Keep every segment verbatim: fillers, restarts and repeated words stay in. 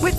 With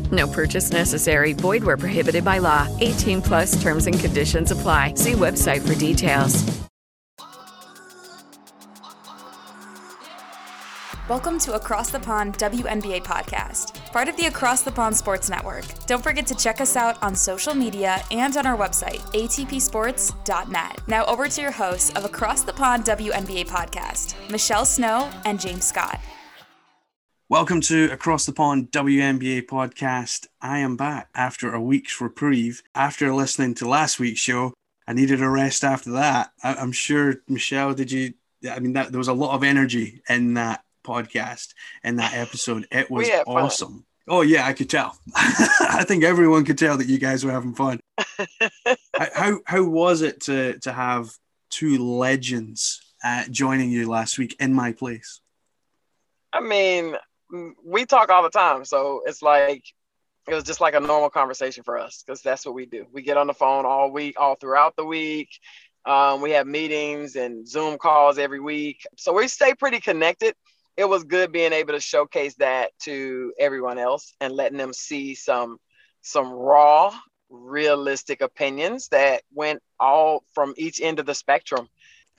No purchase necessary. Void where prohibited by law. eighteen plus terms and conditions apply. See website for details. Welcome to Across the Pond W N B A Podcast, part of the Across the Pond Sports Network. Don't forget to check us out on social media and on our website, a t p sports dot net. Now over to your hosts of Across the Pond W N B A Podcast, Michelle Snow and James Scott. Welcome to Across the Pond W N B A Podcast. I am back after a week's reprieve. After listening to last week's show, I needed a rest after that. I- I'm sure, Michelle, did you... I mean, that, there was a lot of energy in that podcast, in that episode. It was awesome. Fun. Oh yeah, I could tell. I think everyone could tell that you guys were having fun. how how was it to to have two legends uh, joining you last week in my place? I mean, we talk all the time, so it's like it was just like a normal conversation for us, because that's what we do. We get on the phone all week, all throughout the week. Um, we have meetings and Zoom calls every week, so we stay pretty connected. It was good being able to showcase that to everyone else and letting them see some some raw, realistic opinions that went all from each end of the spectrum.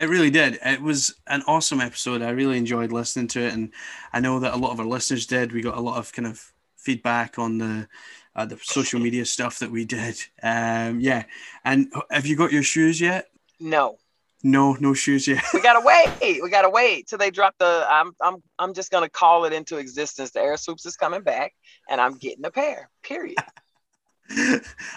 It really did. It was an awesome episode. I really enjoyed listening to it. And I know that a lot of our listeners did. We got a lot of kind of feedback on the uh, the social media stuff that we did. Um, yeah. And have you got your shoes yet? No. No, no shoes yet. We gotta wait. We gotta wait till they drop the. I'm, I'm, I'm just gonna call it into existence. The Air Swoops is coming back, and I'm getting a pair. Period.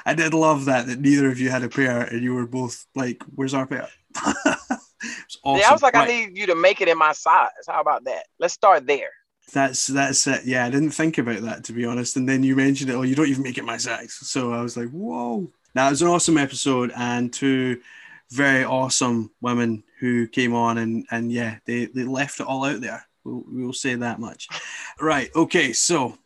I did love that that neither of you had a pair, and you were both like, "Where's our pair?" It's awesome. Yeah, I was like, right. I need you to make it in my size. How about that? Let's start there. That's that's it. Yeah, I didn't think about that, to be honest. And then you mentioned it. Oh, you don't even make it my size. So I was like, whoa. Now it was an awesome episode, and to. Very awesome women who came on and, and yeah, they, they left it all out there. We'll, we'll say that much. Right. Okay. So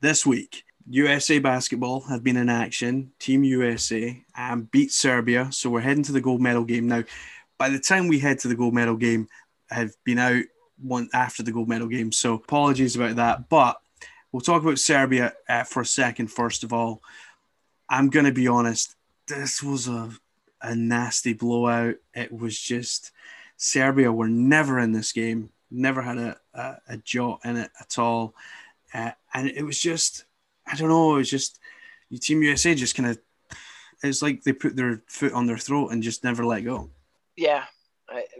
this week, U S A basketball have been in action. Team U S A um, beat Serbia. So we're heading to the gold medal game. Now, by the time we head to the gold medal game, I've been out one after the gold medal game. So apologies about that. But we'll talk about Serbia uh, for a second. First of all, I'm going to be honest. This was a A nasty blowout. It was just Serbia were never in this game, never had a, a, a jot in it at all. Uh, and it was just, I don't know, it was just Team U S A just kind of, it's like they put their foot on their throat and just never let go. Yeah,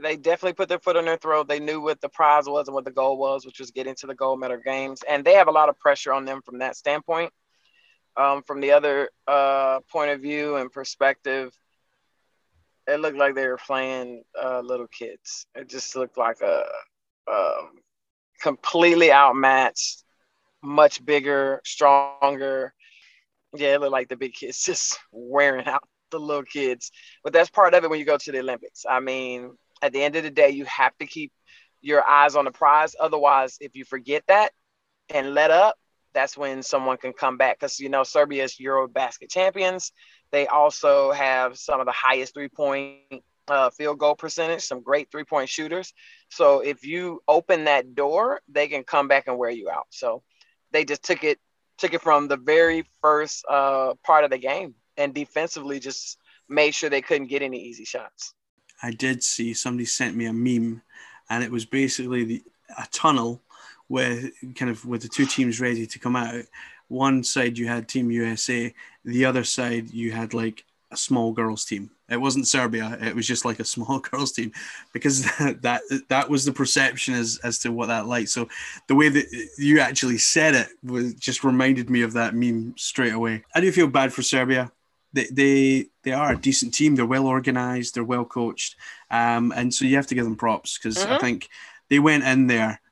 they definitely put their foot on their throat. They knew what the prize was and what the goal was, which was getting to the gold medal games. And they have a lot of pressure on them from that standpoint. Um, from the other uh, point of view and perspective, it looked like they were playing uh, little kids. It just looked like a, a completely outmatched, much bigger, stronger. Yeah, it looked like the big kids just wearing out the little kids. But that's part of it when you go to the Olympics. I mean, at the end of the day, you have to keep your eyes on the prize. Otherwise, if you forget that and let up, that's when someone can come back. Because, you know, Serbia's Eurobasket champions. They also have some of the highest three-point uh, field goal percentage, some great three-point shooters. So if you open that door, they can come back and wear you out. So they just took it took it from the very first uh, part of the game, and defensively just made sure they couldn't get any easy shots. I did see somebody sent me a meme, and it was basically the, a tunnel where kind of with the two teams ready to come out. One side you had Team U S A, the other side you had like a small girls team. It wasn't Serbia, it was just like a small girls team, because that that, that was the perception as, as to what that like. So the way that you actually said it was, just reminded me of that meme straight away. I do feel bad for Serbia. They they, they are a decent team. They're well organized, they're well coached. Um, and so you have to give them props, because mm-hmm. I think they went in there,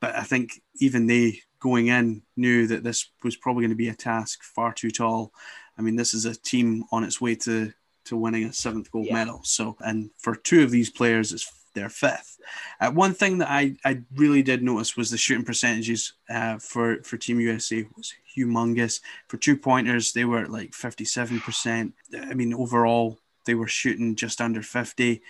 but I think even they going in knew that this was probably going to be a task far too tall. I mean, this is a team on its way to, to winning a seventh gold yeah. medal. So, and for two of these players, it's their fifth. Uh, one thing that I, I really did notice was the shooting percentages uh, for, for Team U S A was humongous. For two-pointers, they were at like fifty-seven percent. I mean, overall, they were shooting just under fifty.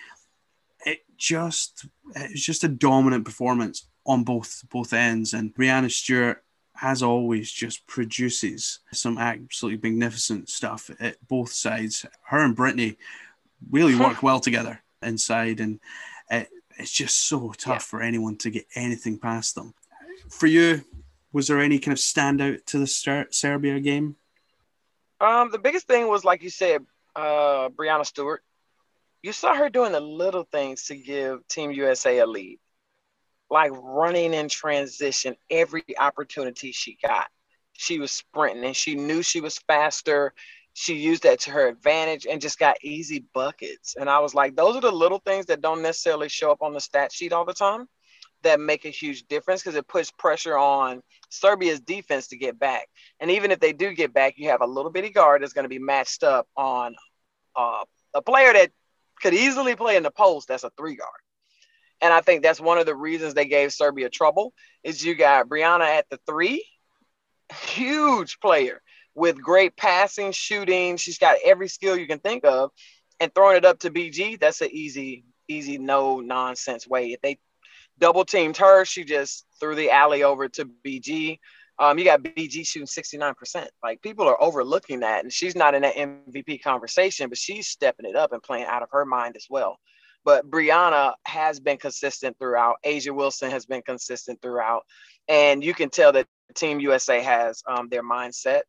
It just, it was just a dominant performance on both both ends. And Brianna Stewart, as always, just produces some absolutely magnificent stuff at both sides. Her and Brittany really work well together inside, and it, it's just so tough yeah. for anyone to get anything past them. For you, was there any kind of standout to the Ser- Serbia game? Um, the biggest thing was, like you said, uh, Brianna Stewart. You saw her doing the little things to give Team U S A a lead, like running in transition every opportunity she got. She was sprinting, and she knew she was faster. She used that to her advantage and just got easy buckets. And I was like, those are the little things that don't necessarily show up on the stat sheet all the time that make a huge difference, because it puts pressure on Serbia's defense to get back. And even if they do get back, you have a little bitty guard that's going to be matched up on uh, a player that could easily play in the post. That's a three guard. And I think that's one of the reasons they gave Serbia trouble, is you got Brianna at the three, huge player with great passing, shooting. She's got every skill you can think of, and throwing it up to B G. That's an easy, easy, no nonsense way. If they double teamed her, she just threw the alley over to B G. Um, you got B G shooting sixty-nine percent. Like, people are overlooking that, and she's not in that M V P conversation, but she's stepping it up and playing out of her mind as well. But Brianna has been consistent throughout. Asia Wilson has been consistent throughout. And you can tell that Team U S A has um, their mindset.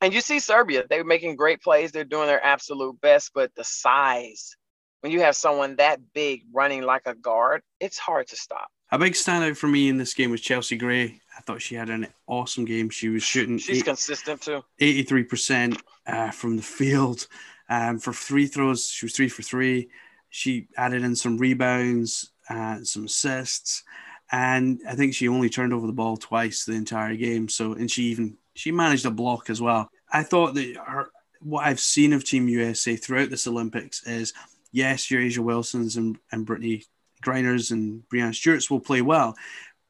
And you see Serbia, they're making great plays. They're doing their absolute best. But the size, when you have someone that big running like a guard, it's hard to stop. A big standout for me in this game was Chelsea Gray. I thought she had an awesome game. She was shooting. She's eight, consistent too. eighty-three percent uh, from the field. Um, for free throws, she was three for three. She added in some rebounds, uh, some assists, and I think she only turned over the ball twice the entire game. So, and she even she managed a block as well. I thought that her, what I've seen of Team U S A throughout this Olympics is, yes, your Asia Wilsons and, and Brittany Griners and Brianna Stewarts will play well,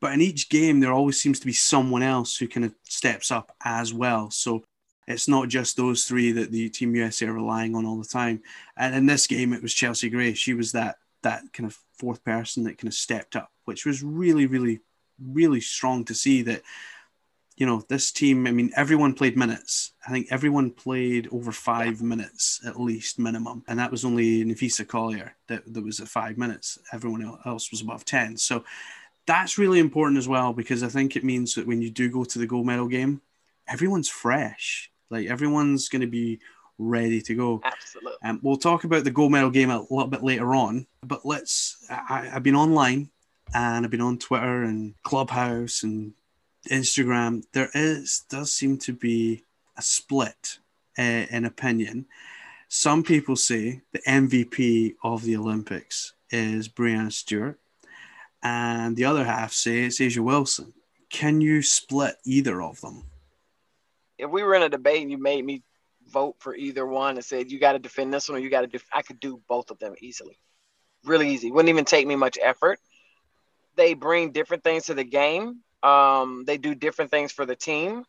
but in each game there always seems to be someone else who kind of steps up as well. So it's not just those three that the Team U S A are relying on all the time. And in this game, it was Chelsea Gray. She was that that kind of fourth person that kind of stepped up, which was really, really, really strong to see that, you know, this team, I mean, everyone played minutes. I think everyone played over five yeah. minutes at least minimum. And that was only Nafisa Collier that, that was at five minutes. Everyone else was above ten. So that's really important as well, because I think it means that when you do go to the gold medal game, everyone's fresh. Like, everyone's going to be ready to go. Absolutely. Um, we'll talk about the gold medal game a little bit later on, but let's, I, I've been online and I've been on Twitter and Clubhouse and Instagram. There is, does seem to be a split uh, in opinion. Some people say the M V P of the Olympics is Brianna Stewart, and the other half say it's Asia Wilson. Can you split either of them? If we were in a debate and you made me vote for either one and said, you got to defend this one or you got to def- I could do both of them easily. Really easy. Wouldn't even take me much effort. They bring different things to the game. Um, they do different things for the team.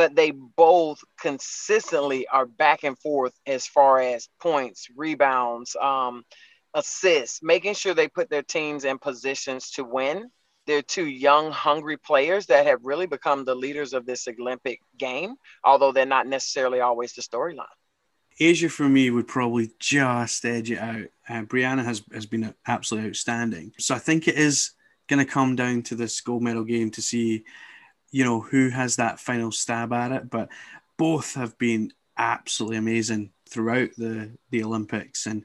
but they both consistently are back and forth as far as points, rebounds, um, assists, making sure they put their teams in positions to win. They're two young, hungry players that have really become the leaders of this Olympic game, although they're not necessarily always the storyline. Asia, for me, would probably just edge it out. Uh, Brianna has, has been absolutely outstanding. So I think it is going to come down to this gold medal game to see, you know, who has that final stab at it. But both have been absolutely amazing throughout the, the Olympics. And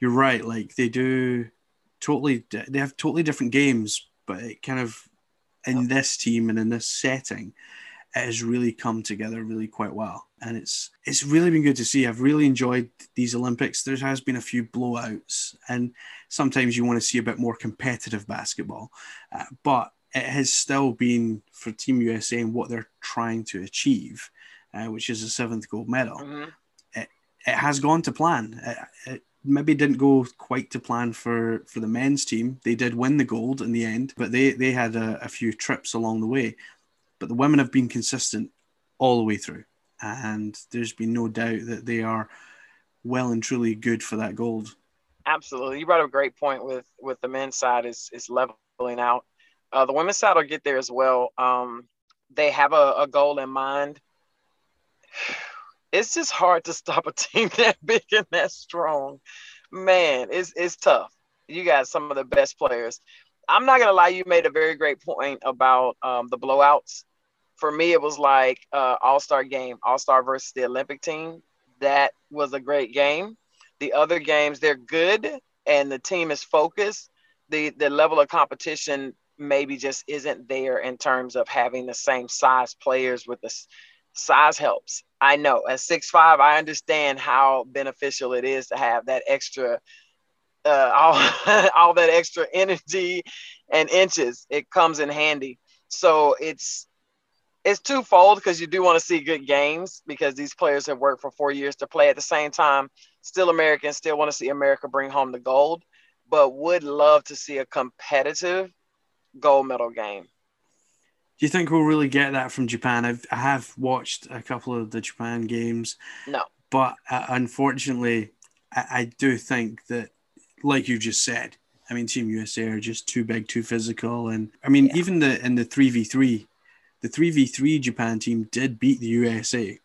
you're right, like they do totally, they have totally different games, but it kind of, in this team and in this setting, it has really come together really quite well. And it's it's really been good to see. I've really enjoyed these Olympics. There has been a few blowouts, and sometimes you want to see a bit more competitive basketball. Uh, but it has still been, for Team U S A and what they're trying to achieve, uh, which is a seventh gold medal, mm-hmm. it, it has gone to plan. It, it maybe didn't go quite to plan for, for the men's team. They did win the gold in the end, but they, they had a, a few trips along the way. But the women have been consistent all the way through. And there's been no doubt that they are well and truly good for that gold. Absolutely. You brought up a great point with, with the men's side is, is leveling out. Uh, the women's side will get there as well. Um, they have a, a goal in mind. It's just hard to stop a team that big and that strong. Man, it's, it's tough. You got some of the best players. I'm not going to lie, you made a very great point about um, the blowouts. For me, it was like uh, All-Star Game, All-Star versus the Olympic team. That was a great game. The other games, they're good, and the team is focused. The the level of competition maybe just isn't there in terms of having the same size players with the size helps. I know. At six five, I understand how beneficial it is to have that extra Uh, all, all that extra energy and inches, it comes in handy. So it's it's twofold, because you do want to see good games because these players have worked for four years to play. At the same time, still Americans still want to see America bring home the gold, but would love to see a competitive gold medal game. Do you think we'll really get that from Japan? I've, I have watched a couple of the Japan games. No. But uh, unfortunately, I, I do think that, like you just said, I mean, Team U S A are just too big, too physical. And I mean, yeah. even the in the three v three, the three v three Japan team did beat the U S A.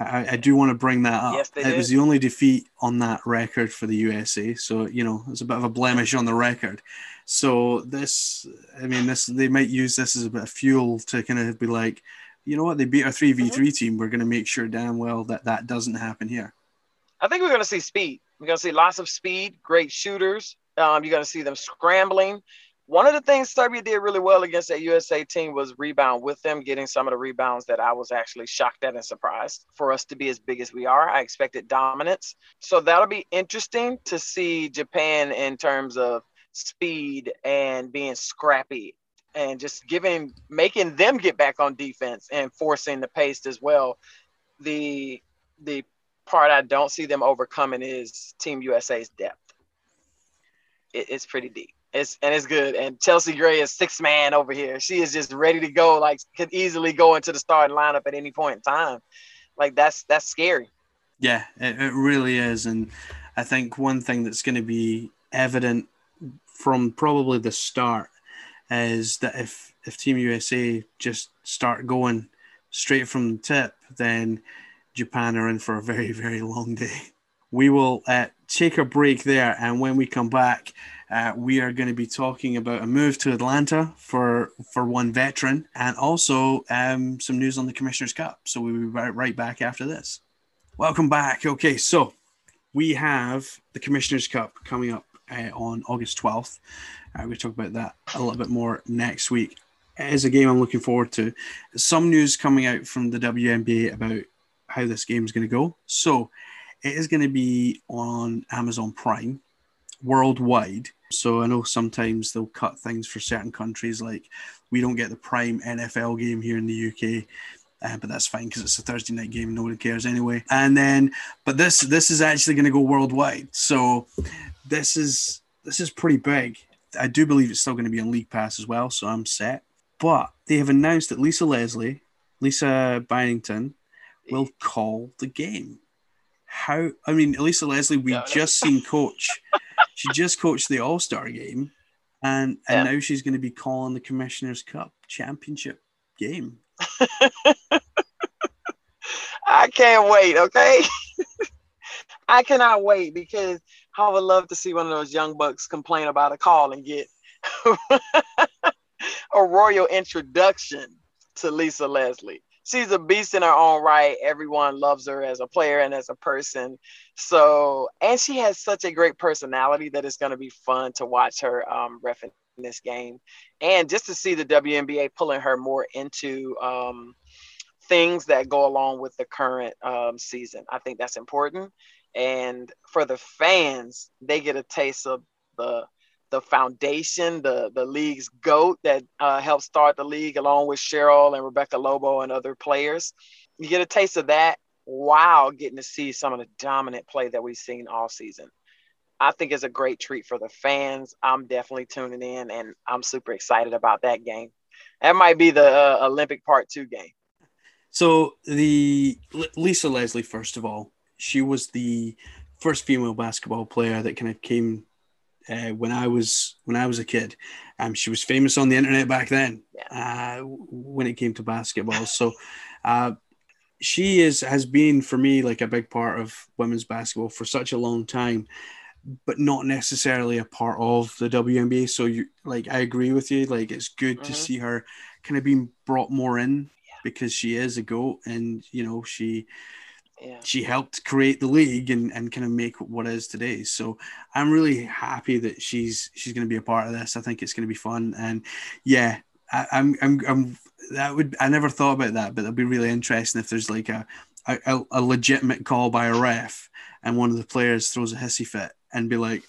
I, I do want to bring that up. Yes, they it did. Was the only defeat on that record for the U S A. So, you know, it's a bit of a blemish on the record. So this, I mean, this they might use this as a bit of fuel to kind of be like, you know what, they beat our three v three mm-hmm. team. We're going to make sure damn well that that doesn't happen here. I think we're going to see speed. We're going to see lots of speed, great shooters. Um, you're going to see them scrambling. One of the things Serbia did really well against that U S A team was rebound with them, getting some of the rebounds that I was actually shocked at and surprised. For us to be as big as we are, I expected dominance. So that'll be interesting to see Japan in terms of speed and being scrappy and just giving, making them get back on defense and forcing the pace as well. The, the, part I don't see them overcoming is Team U S A's depth. It, it's pretty deep. It's and it's good. And Chelsea Gray is six man over here. She is just ready to go. Like, could easily go into the starting lineup at any point in time. Like that's that's scary. Yeah, it, it really is. And I think one thing that's going to be evident from probably the start is that if if Team U S A just start going straight from the tip, then Japan are in for a very, very long day. We will uh, take a break there, and when we come back, uh, we are going to be talking about a move to Atlanta for for one veteran, and also um, some news on the Commissioner's Cup. So we'll be right, right back after this. Welcome back. Okay, so we have the Commissioner's Cup coming up uh, on August twelfth. Uh, we'll talk about that a little bit more next week. It is a game I'm looking forward to. Some news coming out from the W N B A about how this game is going to go. So it is going to be on Amazon Prime worldwide. So I know sometimes they'll cut things for certain countries, like we don't get the Prime N F L game here in the U K, uh, but that's fine because it's a Thursday night game. No one cares anyway. And then, but this this is actually going to go worldwide. So this is this is pretty big. I do believe it's still going to be on League Pass as well, so I'm set. But they have announced that Lisa Leslie Lisa Byington will call the game. How? I mean, Lisa Leslie, we no, no. just seen coach. She just coached the All-Star Game, and and yeah. now she's going to be calling the Commissioner's Cup championship game. I can't wait, okay? I cannot wait, because I would love to see one of those young bucks complain about a call and get a royal introduction to Lisa Leslie. She's a beast in her own right. Everyone loves her as a player and as a person. So, and she has such a great personality that it's going to be fun to watch her um, ref in this game. And just to see the W N B A pulling her more into um, things that go along with the current um, season. I think that's important. And for the fans, they get a taste of the the foundation, the the league's GOAT that uh, helped start the league, along with Cheryl and Rebecca Lobo and other players. You get a taste of that while getting to see some of the dominant play that we've seen all season. I think it's a great treat for the fans. I'm definitely tuning in, and I'm super excited about that game. That might be the uh, Olympic Part Two game. So the Lisa Leslie, first of all, she was the first female basketball player that kind of came Uh, when I was when I was a kid. Um, she was famous on the internet back then uh, when it came to basketball. So uh, she is has been, for me, like a big part of women's basketball for such a long time, but not necessarily a part of the W N B A. So you like I agree with you. Like it's good mm-hmm. to see her kind of being brought more in yeah. because she is a GOAT, and you know she. Yeah. She helped create the league and, and kind of make what it is today. So I'm really happy that she's she's going to be a part of this. I think it's going to be fun. And yeah, I, I'm I'm I'm that would I never thought about that, but that'd be really interesting if there's like a a, a legitimate call by a ref and one of the players throws a hissy fit and be like,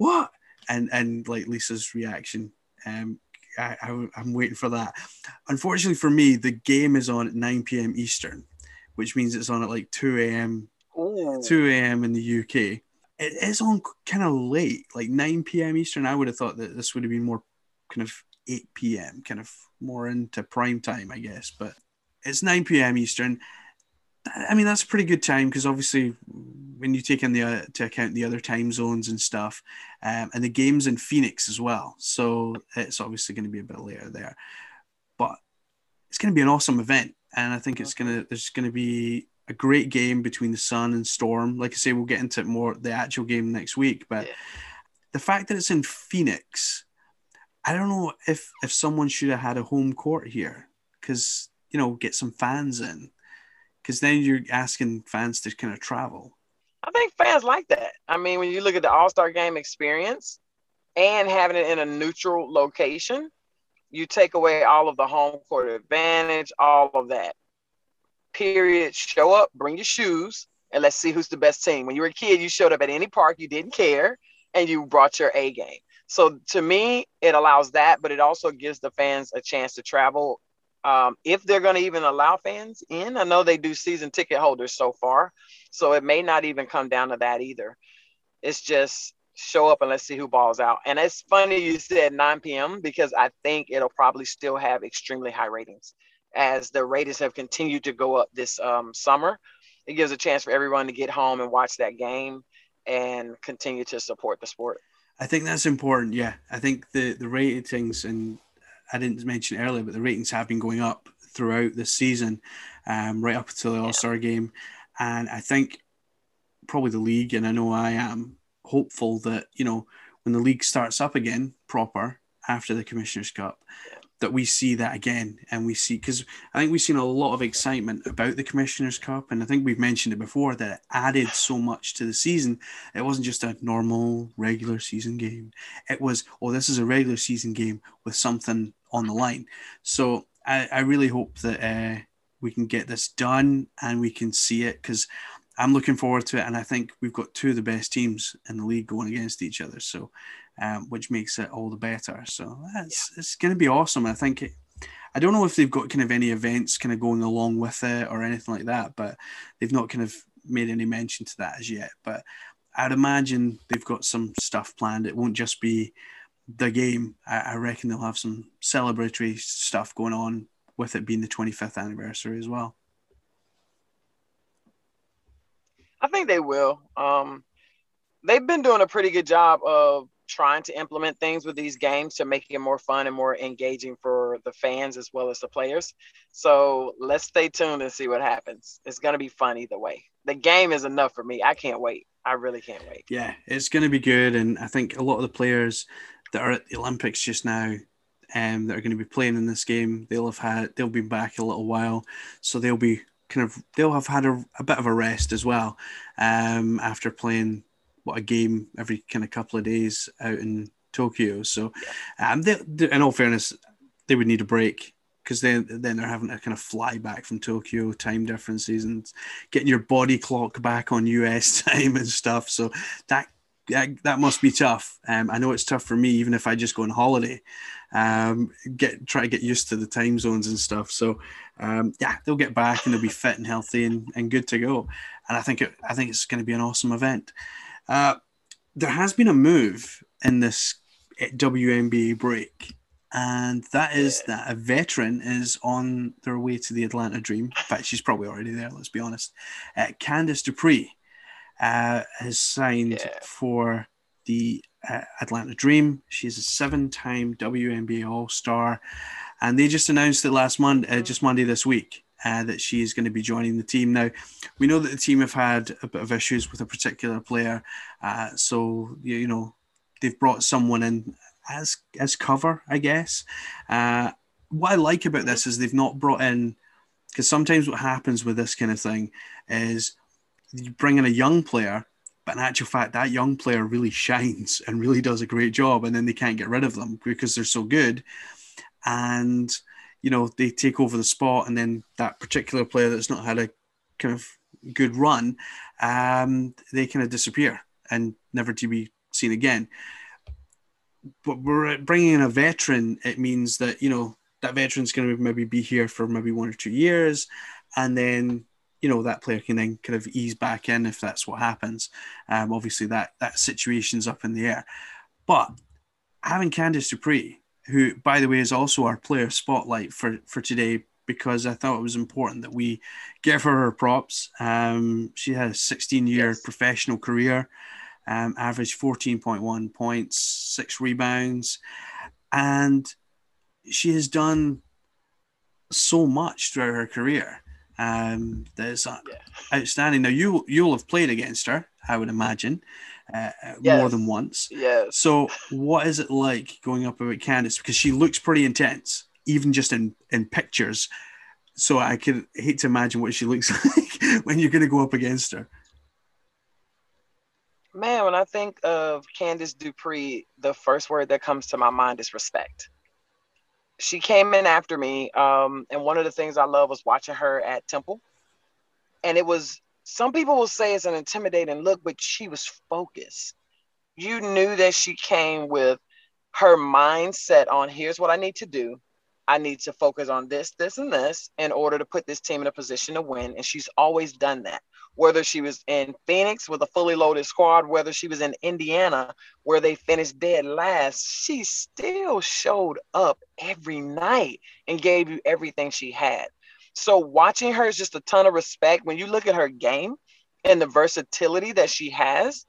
"What?" and and like Lisa's reaction. Um, I, I I'm waiting for that. Unfortunately for me, the game is on at nine p.m. Eastern, which means it's on at like two a.m. two a.m. in the U K. It is on kind of late, like nine p.m. Eastern. I would have thought that this would have been more kind of eight p.m., kind of more into prime time, I guess. But it's nine p.m. Eastern. I mean, that's a pretty good time because obviously when you take into uh, to account the other time zones and stuff, um, and the game's in Phoenix as well. So it's obviously going to be a bit later there. But it's going to be an awesome event. And I think it's gonna there's gonna be a great game between the Sun and Storm. Like I say, we'll get into more the actual game next week. But yeah. the fact that it's in Phoenix, I don't know if if someone should have had a home court here, because you know get some fans in, because then you're asking fans to kind of travel. I think fans like that. I mean, when you look at the All-Star Game experience and having it in a neutral location. You take away all of the home court advantage, all of that. Period. Show up, bring your shoes, and let's see who's the best team. When you were a kid, you showed up at any park, you didn't care, and you brought your A game. So to me, it allows that, but it also gives the fans a chance to travel. Um, if they're going to even allow fans in, I know they do season ticket holders so far, so it may not even come down to that either. It's just... show up and let's see who balls out. And it's funny you said nine p.m. because I think it'll probably still have extremely high ratings as the ratings have continued to go up this um, summer. It gives a chance for everyone to get home and watch that game and continue to support the sport. I think that's important. Yeah. I think the, the ratings, and I didn't mention earlier, but the ratings have been going up throughout this season, um, right up until the All-Star yeah. game. And I think probably the league, and I know I am, hopeful that, you know, when the league starts up again proper after the Commissioner's Cup, that we see that again. And we see, because I think we've seen a lot of excitement about the Commissioner's Cup, and I think we've mentioned it before that it added so much to the season. It wasn't just a normal regular season game. It was, oh, this is a regular season game with something on the line. So I, I really hope that uh, we can get this done and we can see it, because I'm looking forward to it, and I think we've got two of the best teams in the league going against each other, so um, which makes it all the better. So that's yeah. it's going to be awesome. I think it, I don't know if they've got kind of any events kind of going along with it or anything like that, but they've not kind of made any mention to that as yet. But I'd imagine they've got some stuff planned. It won't just be the game. I, I reckon they'll have some celebratory stuff going on with it being the twenty-fifth anniversary as well? I think they will. Um, they've been doing a pretty good job of trying to implement things with these games to make it more fun and more engaging for the fans as well as the players. So let's stay tuned and see what happens. It's going to be fun either way. The game is enough for me. I can't wait. I really can't wait. Yeah, it's going to be good. And I think a lot of the players that are at the Olympics just now um, that are going to be playing in this game, they'll have had, they'll be back a little while. So they'll be kind of, they'll have had a, a bit of a rest as well um, after playing what a game every kind of couple of days out in Tokyo. So um, they, they, in all fairness, they would need a break because then, then they're having to kind of fly back from Tokyo, time differences and getting your body clock back on U S time and stuff. So that that, that must be tough. Um, I know it's tough for me, even if I just go on holiday, um, get try to get used to the time zones and stuff. So um, yeah, they'll get back and they'll be fit and healthy and, and good to go. And I think it, I think it's going to be an awesome event. Uh, there has been a move in this W N B A break, and that is that a veteran is on their way to the Atlanta Dream. In fact, she's probably already there, let's be honest. Uh, Candice Dupree uh, has signed yeah. for the uh, Atlanta Dream. She's a seven-time W N B A All-Star, and they just announced it last Monday, uh, just Monday this week. Uh, that she is going to be joining the team. Now, we know that the team have had a bit of issues with a particular player. Uh, so, you, you know, they've brought someone in as as cover, I guess. Uh, what I like about this is they've not brought in, because sometimes what happens with this kind of thing is you bring in a young player, but in actual fact, that young player really shines and really does a great job, and then they can't get rid of them because they're so good. And you know, they take over the spot, and then that particular player that's not had a kind of good run, um, they kind of disappear and never to be seen again. But we're bringing in a veteran. It means that, you know, that veteran's going to maybe be here for maybe one or two years. And then, you know, that player can then kind of ease back in if that's what happens. Um, obviously that, that situation's up in the air, but having Candice Dupree, who, by the way, is also our player spotlight for, for today, because I thought it was important that we give her her props. Um, she had a sixteen-year yes. professional career, um, averaged fourteen point one points, six rebounds, and she has done so much throughout her career. Um, that is yeah. outstanding. Now, you, you'll have played against her, I would imagine, uh, yes. more than once. Yes. So what is it like going up about Candice? Because she looks pretty intense, even just in, in pictures. So I could hate to imagine what she looks like when you're going to go up against her. Man, when I think of Candice Dupree, the first word that comes to my mind is respect. She came in after me, um, and one of the things I love was watching her at Temple. And it was, some people will say it's an intimidating look, but she was focused. You knew that she came with her mindset on, here's what I need to do. I need to focus on this, this, and this in order to put this team in a position to win. And she's always done that, whether she was in Phoenix with a fully loaded squad, whether she was in Indiana where they finished dead last, she still showed up every night and gave you everything she had. So watching her is just a ton of respect. When you look at her game and the versatility that she has,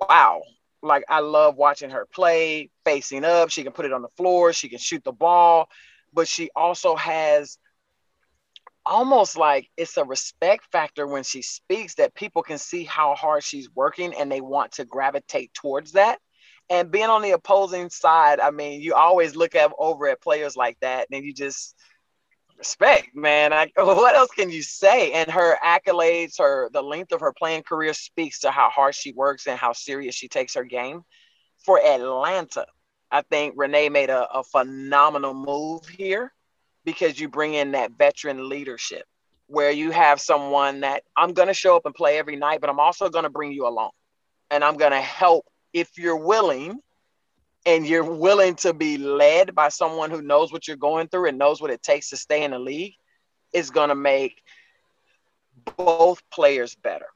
wow. Like, I love watching her play, facing up. She can put it on the floor. She can shoot the ball, but she also has almost like it's a respect factor when she speaks that people can see how hard she's working and they want to gravitate towards that. And being on the opposing side, I mean, you always look at, over at players like that and you just respect, man. I, what else can you say? And her accolades, her the length of her playing career speaks to how hard she works and how serious she takes her game. For Atlanta, I think Renee made a, a phenomenal move here, because you bring in that veteran leadership where you have someone that I'm going to show up and play every night, but I'm also going to bring you along and I'm going to help if you're willing, and you're willing to be led by someone who knows what you're going through and knows what it takes to stay in the league. It's going to make both players better.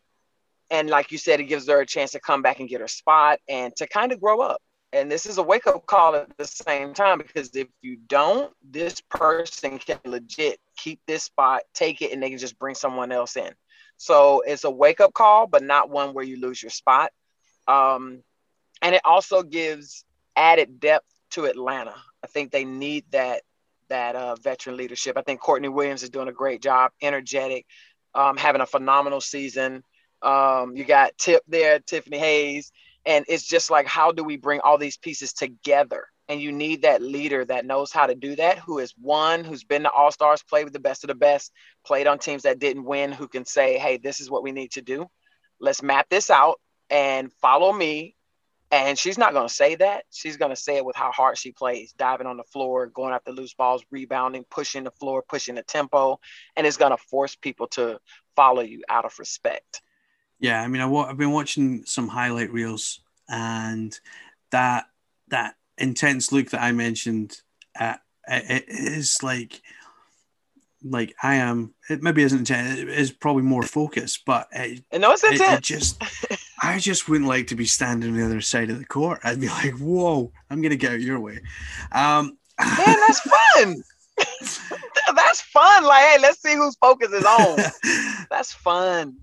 And like you said, it gives her a chance to come back and get her spot and to kind of grow up. And this is a wake-up call at the same time, because if you don't, this person can legit keep this spot, take it, and they can just bring someone else in. So it's a wake-up call, but not one where you lose your spot. Um, and it also gives added depth to Atlanta. I think they need that that uh, veteran leadership. I think Courtney Williams is doing a great job, energetic, um, having a phenomenal season. Um, you got Tip there, Tiffany Hayes. And it's just like, how do we bring all these pieces together? And you need that leader that knows how to do that, who has won, who's been to All-Stars, played with the best of the best, played on teams that didn't win, who can say, hey, this is what we need to do. Let's map this out and follow me. And she's not going to say that. She's going to say it with how hard she plays, diving on the floor, going after loose balls, rebounding, pushing the floor, pushing the tempo. And it's going to force people to follow you out of respect. Yeah, I mean, I w- I've been watching some highlight reels, and that that intense look that I mentioned, uh, it, it is like, like I am. It maybe isn't intense. It is probably more focused, but it, no, it's intense. It, it just, I just wouldn't like to be standing on the other side of the court. I'd be like, whoa, I'm gonna get out your way. Um, Man, that's fun. That's fun. Like, hey, let's see whose focus is on. That's fun.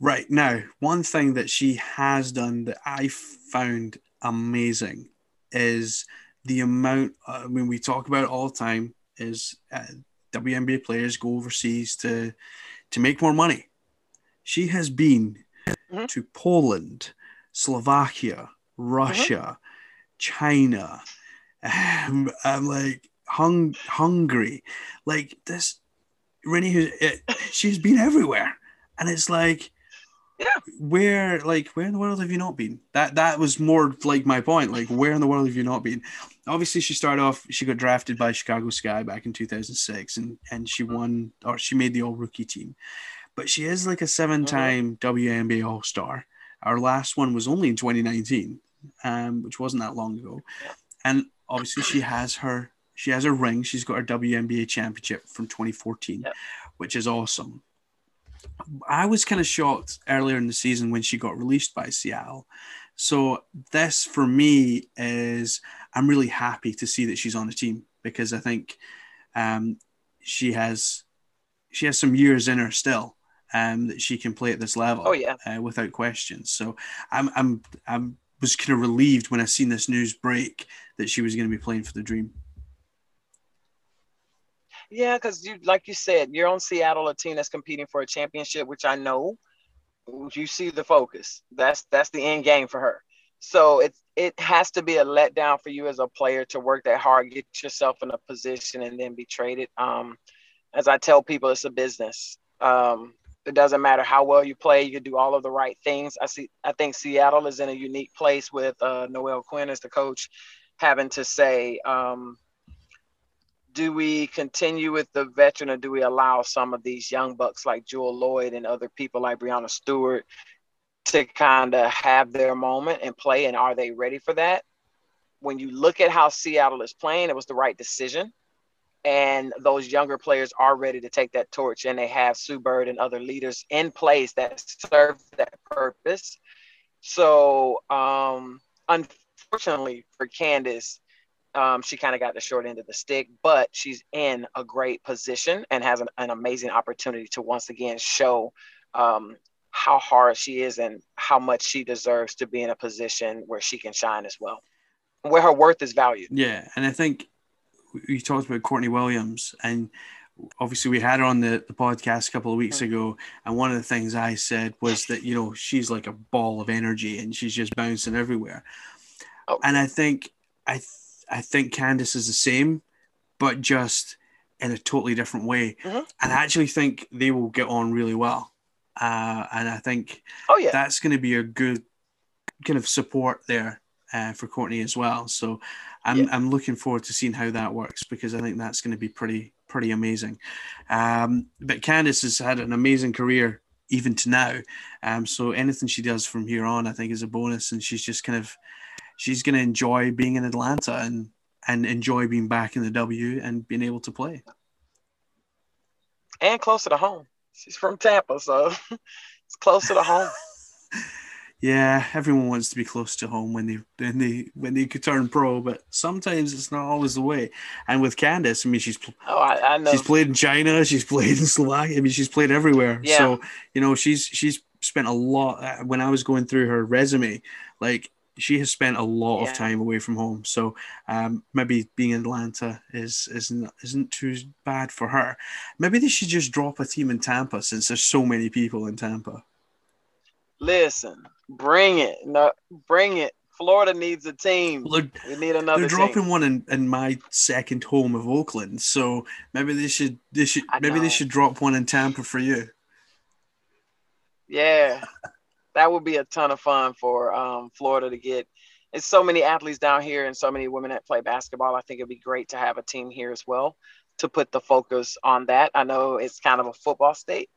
Right. Now, one thing that she has done that I found amazing is the amount, I mean, we talk about it all the time, is uh, W N B A players go overseas to, to make more money. She has been mm-hmm. to Poland, Slovakia, Russia, mm-hmm. China, um, and like hung, Hungary. Like this, Renee, it, she's been everywhere. And it's like, yeah. Where, like, where in the world have you not been? That that was more like my point. Like, where in the world have you not been? Obviously, she started off. She got drafted by Chicago Sky back in two thousand six, and and she won, or she made the All Rookie team. But she is like a seven-time oh. W N B A All Star. Our last one was only in twenty nineteen, um, which wasn't that long ago. And obviously, she has her she has her ring. She's got her W N B A championship from twenty fourteen, yep. which is awesome. I was kind of shocked earlier in the season when she got released by Seattle. So this for me is, I'm really happy to see that she's on the team, because I think um, she has she has some years in her still um, that she can play at this level. Oh yeah, uh, without question. So I'm I'm I'm was kind of relieved when I seen this news break that she was going to be playing for the Dream. Yeah, because you, like you said, you're on Seattle, a team that's competing for a championship, which I know you see the focus. That's that's the end game for her. So it, it has to be a letdown for you as a player to work that hard, get yourself in a position, and then be traded. Um, as I tell people, it's a business. Um, it doesn't matter how well you play. You do all of the right things. I see. I think Seattle is in a unique place with uh, Noel Quinn as the coach, having to say um, – do we continue with the veteran, or do we allow some of these young bucks like Jewel Lloyd and other people like Brianna Stewart to kind of have their moment and play? And are they ready for that? When you look at how Seattle is playing, it was the right decision. And those younger players are ready to take that torch. And they have Sue Bird and other leaders in place that serve that purpose. So um, unfortunately for Candice, Um, she kind of got the short end of the stick, but she's in a great position and has an, an amazing opportunity to once again show um, how hard she is and how much she deserves to be in a position where she can shine as well, where her worth is valued. Yeah, and I think you talked about Courtney Williams, and obviously we had her on the, the podcast a couple of weeks mm-hmm. ago, and one of the things I said was that, you know, she's like a ball of energy and she's just bouncing everywhere. Oh. And I think I th- I think Candice is the same, but just in a totally different way. Mm-hmm. And I actually think they will get on really well. Uh, and I think oh, yeah. that's going to be a good kind of support there uh, for Courtney as well. So I'm yeah. I'm looking forward to seeing how that works, because I think that's going to be pretty, pretty amazing. Um, but Candice has had an amazing career even to now. Um, so anything she does from here on, I think, is a bonus. And she's just kind of, she's going to enjoy being in Atlanta and, and enjoy being back in the W and being able to play. And closer to home. She's from Tampa, so it's closer to home. yeah, everyone wants to be close to home when they when they when they could turn pro, but sometimes it's not always the way. And with Candice, I mean, she's oh, I, I know. she's played in China, she's played in Slovakia. I mean, she's played everywhere. Yeah. So you know, she's she's spent a lot. When I was going through her resume, like, she has spent a lot yeah. of time away from home, so um, maybe being in Atlanta is isn't isn't too bad for her. Maybe they should just drop a team in Tampa, since there's so many people in Tampa. Listen, bring it, no, bring it. Florida needs a team. Well, we need another. They're dropping team. one in, in my second home of Oakland, so maybe they should they should I maybe know. they should drop one in Tampa for you. Yeah. That would be a ton of fun for um, Florida to get. It's so many athletes down here and so many women that play basketball. I think it'd be great to have a team here as well to put the focus on that. I know it's kind of a football state,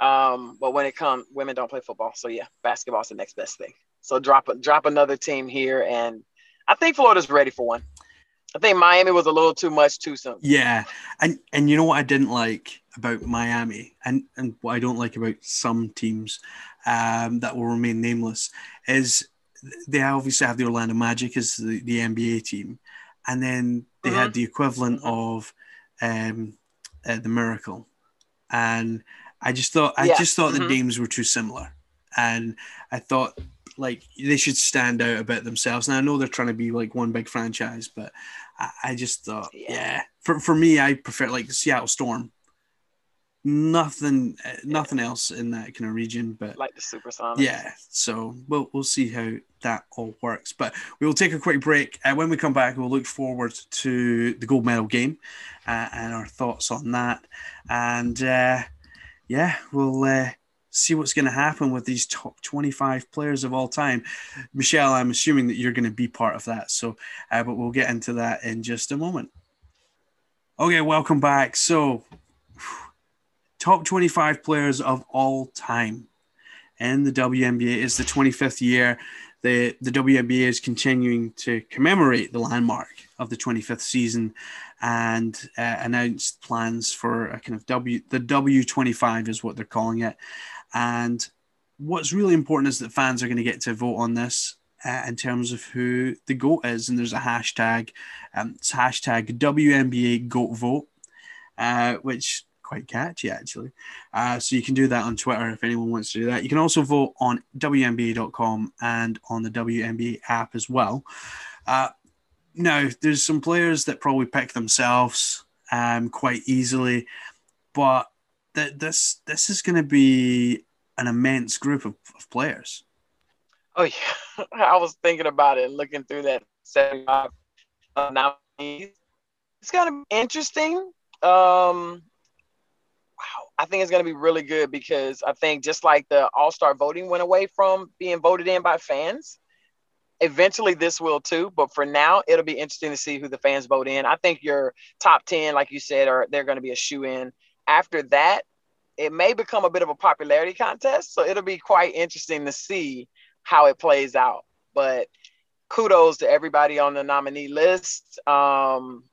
um, but when it comes, women don't play football. So yeah, basketball's the next best thing. So drop drop another team here, and I think Florida's ready for one. I think Miami was a little too much too soon. Yeah, and and you know what I didn't like about Miami, and, and what I don't like about some teams um, that will remain nameless, is they obviously have the Orlando Magic as the, the N B A team, and then they mm-hmm. had the equivalent of um, uh, the Miracle, and I just thought I yeah. just thought mm-hmm. the names were too similar, and I thought, like, they should stand out about themselves. And I know they're trying to be like one big franchise, but I, I just thought, yeah. yeah. For for me, I prefer like the Seattle Storm. Nothing, yeah. nothing else in that kind of region, but like the Supersonics. Yeah. So we'll we'll see how that all works. But we will take a quick break, and uh, when we come back, we'll look forward to the gold medal game uh, and our thoughts on that. And uh, yeah, we'll. Uh, see what's going to happen with these top twenty-five players of all time. Michelle, I'm assuming that you're going to be part of that. So, uh, but we'll get into that in just a moment. Okay, welcome back. So, top twenty-five players of all time in the W N B A is the twenty-fifth year. The, the W N B A is continuing to commemorate the landmark of the twenty-fifth season, and uh, announced plans for a kind of W, the W twenty-five is what they're calling it. And what's really important is that fans are going to get to vote on this uh, in terms of who the GOAT is. And there's a hashtag, um, it's hashtag W N B A GOAT vote, uh, which quite catchy, actually. Uh, so you can do that on Twitter if anyone wants to do that. You can also vote on W N B A dot com and on the W N B A app as well. Uh, now, there's some players that probably pick themselves um, quite easily, but th- this this is going to be an immense group of, of players. Oh, yeah. I was thinking about it, looking through that seventy-five uh, nominees. It's going to be interesting. Um I think it's going to be really good, because I think just like the All-Star voting went away from being voted in by fans, eventually this will too. But for now, it'll be interesting to see who the fans vote in. I think your top ten, like you said, are they're going to be a shoe-in. After that, it may become a bit of a popularity contest. So it'll be quite interesting to see how it plays out. But kudos to everybody on the nominee list. Um,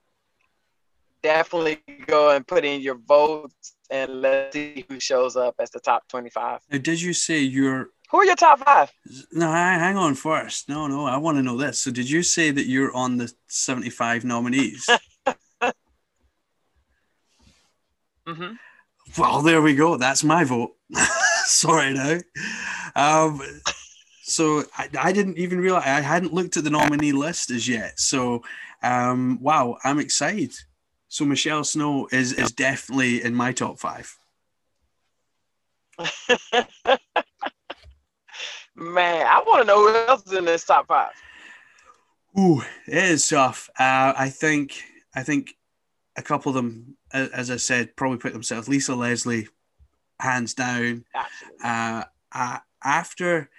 definitely go and put in your votes, and let's see who shows up as the top twenty-five. Now, did you say your... Who are your top five? No, hang on first. No, no, I want to know this. So did you say that you're on the seventy-five nominees? mm-hmm. Well, there we go. That's my vote. Sorry now. Um, so I, I didn't even realize... I hadn't looked at the nominee list as yet. So, um, wow, I'm excited. So Michelle Snow is, is definitely in my top five. Man, I want to know who else is in this top five. Ooh, it is tough. Uh, I think I think a couple of them, as I said, probably put themselves. Lisa Leslie, hands down. Uh, I, after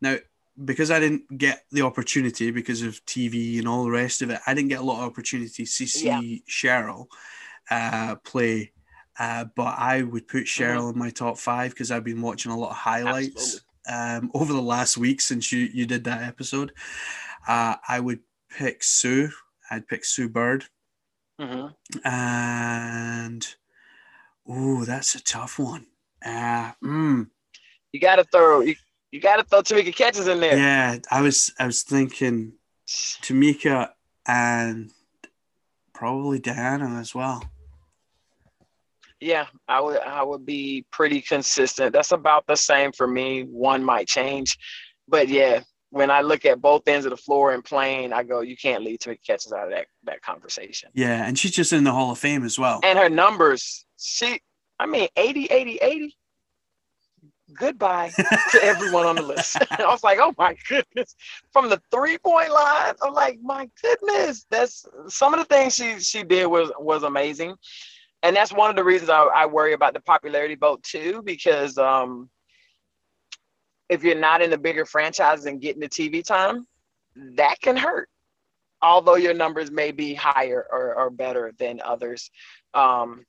now. Because I didn't get the opportunity because of T V and all the rest of it, I didn't get a lot of opportunities to see yeah. Cheryl uh, play. Uh, but I would put Cheryl mm-hmm. in my top five, because I've been watching a lot of highlights um, over the last week since you, you did that episode. Uh, I would pick Sue. I'd pick Sue Bird. Mm-hmm. And, oh, that's a tough one. Uh, mm. You got to throw... You- You got to throw Tamika Catchings in there. Yeah, I was I was thinking Tamika and probably Diana as well. Yeah, I would I would be pretty consistent. That's about the same for me. One might change. But, yeah, when I look at both ends of the floor and playing, I go, you can't leave Tamika Catchings out of that, that conversation. Yeah, and she's just in the Hall of Fame as well. And her numbers, she, I mean, eighty, eighty, eighty. Goodbye to everyone on the list. And I was like, oh, my goodness. From the three-point line, I'm like, my goodness. That's some of the things she she did was, was amazing. And that's one of the reasons I, I worry about the popularity vote, too, because um, if you're not in the bigger franchises and getting the T V time, that can hurt. Although your numbers may be higher or, or better than others. Um,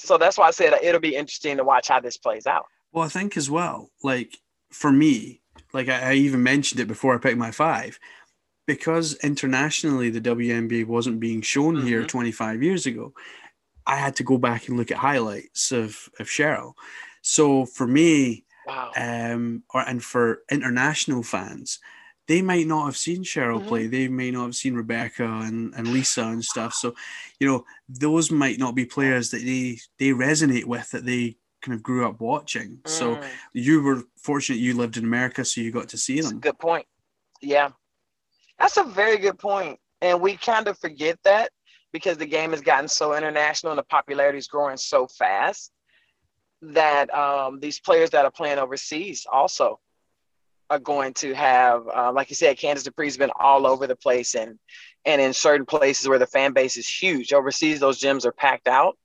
so that's why I said it'll be interesting to watch how this plays out. Well, I think as well, like for me, like I, I even mentioned it before I picked my five, because internationally the W N B A wasn't being shown mm-hmm. here twenty-five years ago. I had to go back and look at highlights of, of Cheryl. So for me, wow. um, or and for international fans, they might not have seen Cheryl mm-hmm. play. They may not have seen Rebecca and, and Lisa and stuff. So, you know, those might not be players that they, they resonate with, that they kind of grew up watching. Mm. So you were fortunate you lived in America, so you got to see them. That's a good point. Yeah. That's a very good point. And we kind of forget that, because the game has gotten so international and the popularity is growing so fast that um, these players that are playing overseas also are going to have, uh, like you said, Candice Dupree has been all over the place, and and in certain places where the fan base is huge. Overseas, those gyms are packed out.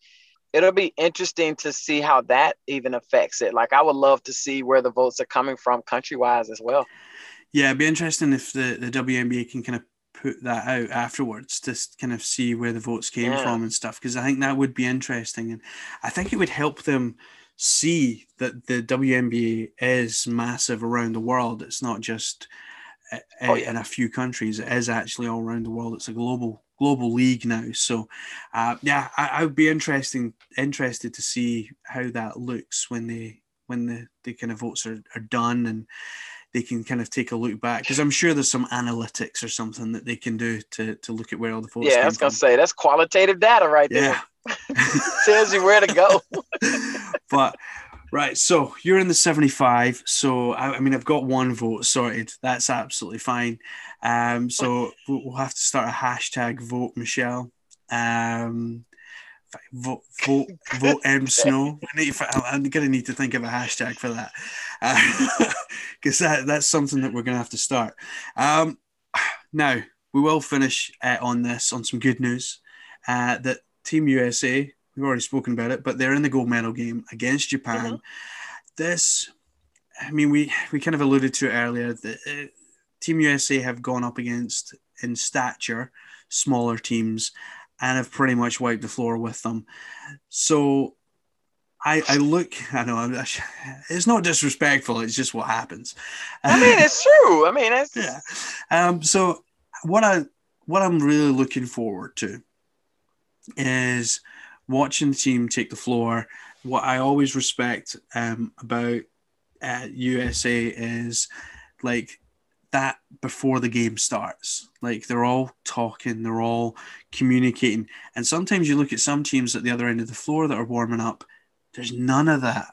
It'll be interesting to see how that even affects it. Like, I would love to see where the votes are coming from country-wise as well. Yeah, it'd be interesting if the, the W N B A can kind of put that out afterwards to kind of see where the votes came yeah. from and stuff, because I think that would be interesting, and I think it would help them see that the W N B A is massive around the world. It's not just a, oh, yeah. in a few countries. It is actually all around the world. It's a global global league now. So uh, yeah, I, I would be interesting interested to see how that looks when they when the, the kind of votes are, are done, and they can kind of take a look back, because I'm sure there's some analytics or something that they can do to to look at where all the votes. Yeah, I was gonna from. say that's qualitative data right yeah. there. Tells you where to go. But right, so you're in the seventy-five. So I, I mean, I've got one vote sorted. That's absolutely fine. Um, so we'll have to start a hashtag vote Michelle. Um, vote vote vote M Snow. I need, I'm gonna need to think of a hashtag for that. Uh, because that, that's something that we're going to have to start. Um, now, we will finish uh, on this, on some good news, uh, that Team U S A, we've already spoken about it, but they're in the gold medal game against Japan. Mm-hmm. This, I mean, we, we kind of alluded to it earlier, that uh, Team U S A have gone up against, in stature, smaller teams, and have pretty much wiped the floor with them. So... I, I look, I know, I'm, it's not disrespectful. It's just what happens. I mean, it's true. I mean, it's yeah. Um, so what I what I'm really looking forward to is watching the team take the floor. What I always respect um, about uh, U S A is like that before the game starts. Like they're all talking, they're all communicating, and sometimes you look at some teams at the other end of the floor that are warming up. There's none of that.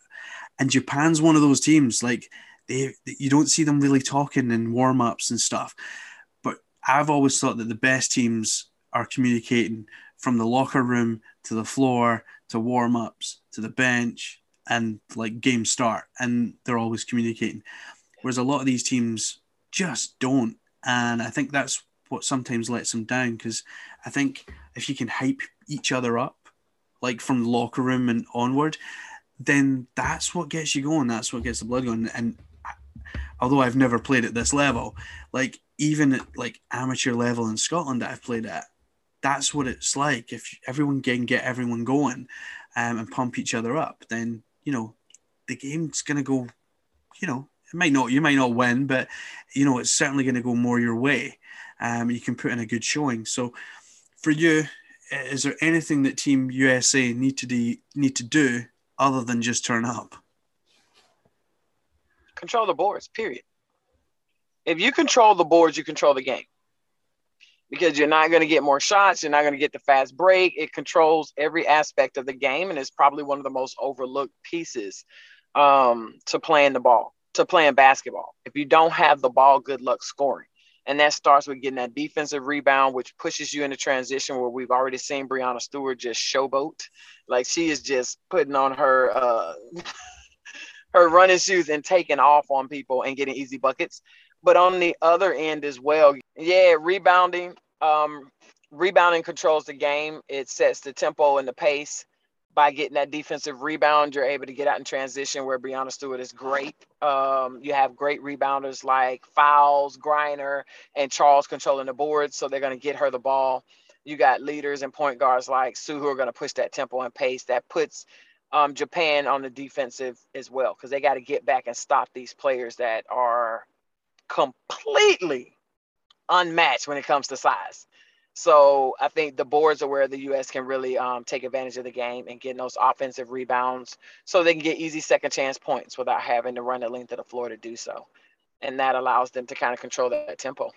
And Japan's one of those teams, like, they you don't see them really talking in warm-ups and stuff. But I've always thought that the best teams are communicating from the locker room to the floor to warm-ups to the bench and, like, game start. And they're always communicating. Whereas a lot of these teams just don't. And I think that's what sometimes lets them down, because I think if you can hype each other up, like from the locker room and onward, then that's what gets you going. That's what gets the blood going. And although I've never played at this level, like even at like amateur level in Scotland that I've played at, that's what it's like. If everyone can get everyone going um, and pump each other up, then, you know, the game's going to go, you know, it might not, you might not win, but you know, it's certainly going to go more your way. Um, you can put in a good showing. So for you, is there anything that Team U S A need to de- need to do other than just turn up? Control the boards, period. If you control the boards, you control the game. Because you're not going to get more shots. You're not going to get the fast break. It controls every aspect of the game, and it's probably one of the most overlooked pieces um, to playing the ball, to playing basketball. If you don't have the ball, good luck scoring. And that starts with getting that defensive rebound, which pushes you into transition where we've already seen Brianna Stewart just showboat. Like, she is just putting on her uh, her running shoes and taking off on people and getting easy buckets. But on the other end as well, yeah, rebounding. Um, rebounding controls the game. It sets the tempo and the pace. By getting that defensive rebound, you're able to get out in transition where Brianna Stewart is great. Um, you have great rebounders like Fowles, Griner, and Charles controlling the boards, so they're going to get her the ball. You got leaders and point guards like Sue who are going to push that tempo and pace. That puts um, Japan on the defensive as well, because they got to get back and stop these players that are completely unmatched when it comes to size. So I think the boards are where the U S can really um, take advantage of the game and get those offensive rebounds so they can get easy second chance points without having to run the length of the floor to do so. And that allows them to kind of control that tempo.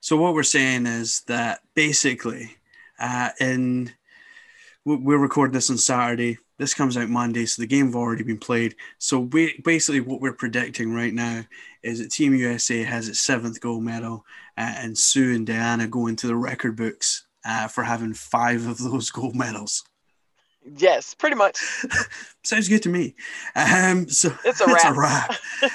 So what we're saying is that basically, uh, in we're recording this on Saturday. This comes out Monday, so the game have already been played. So we, basically what we're predicting right now is that Team U S A has its seventh gold medal, uh, and Sue and Diana go into the record books uh, for having five of those gold medals. Yes, pretty much. Sounds good to me. Um, so it's a wrap. It's a wrap.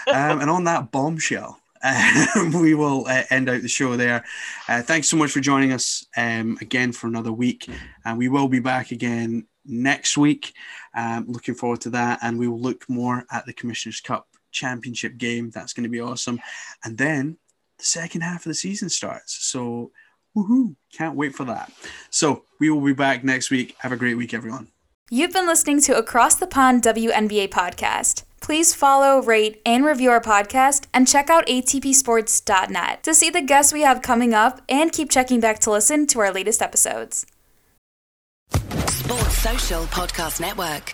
um, and on that bombshell, Um, we will uh, end out the show there. Uh, thanks so much for joining us um, again for another week. And uh, we will be back again next week. Um, looking forward to that. And we will look more at the Commissioner's Cup Championship game. That's going to be awesome. And then the second half of the season starts. So, woohoo, can't wait for that. So we will be back next week. Have a great week, everyone. You've been listening to Across the Pond W N B A Podcast. Please follow, rate, and review our podcast, and check out A T P sports dot net to see the guests we have coming up and keep checking back to listen to our latest episodes. Sports Social Podcast Network.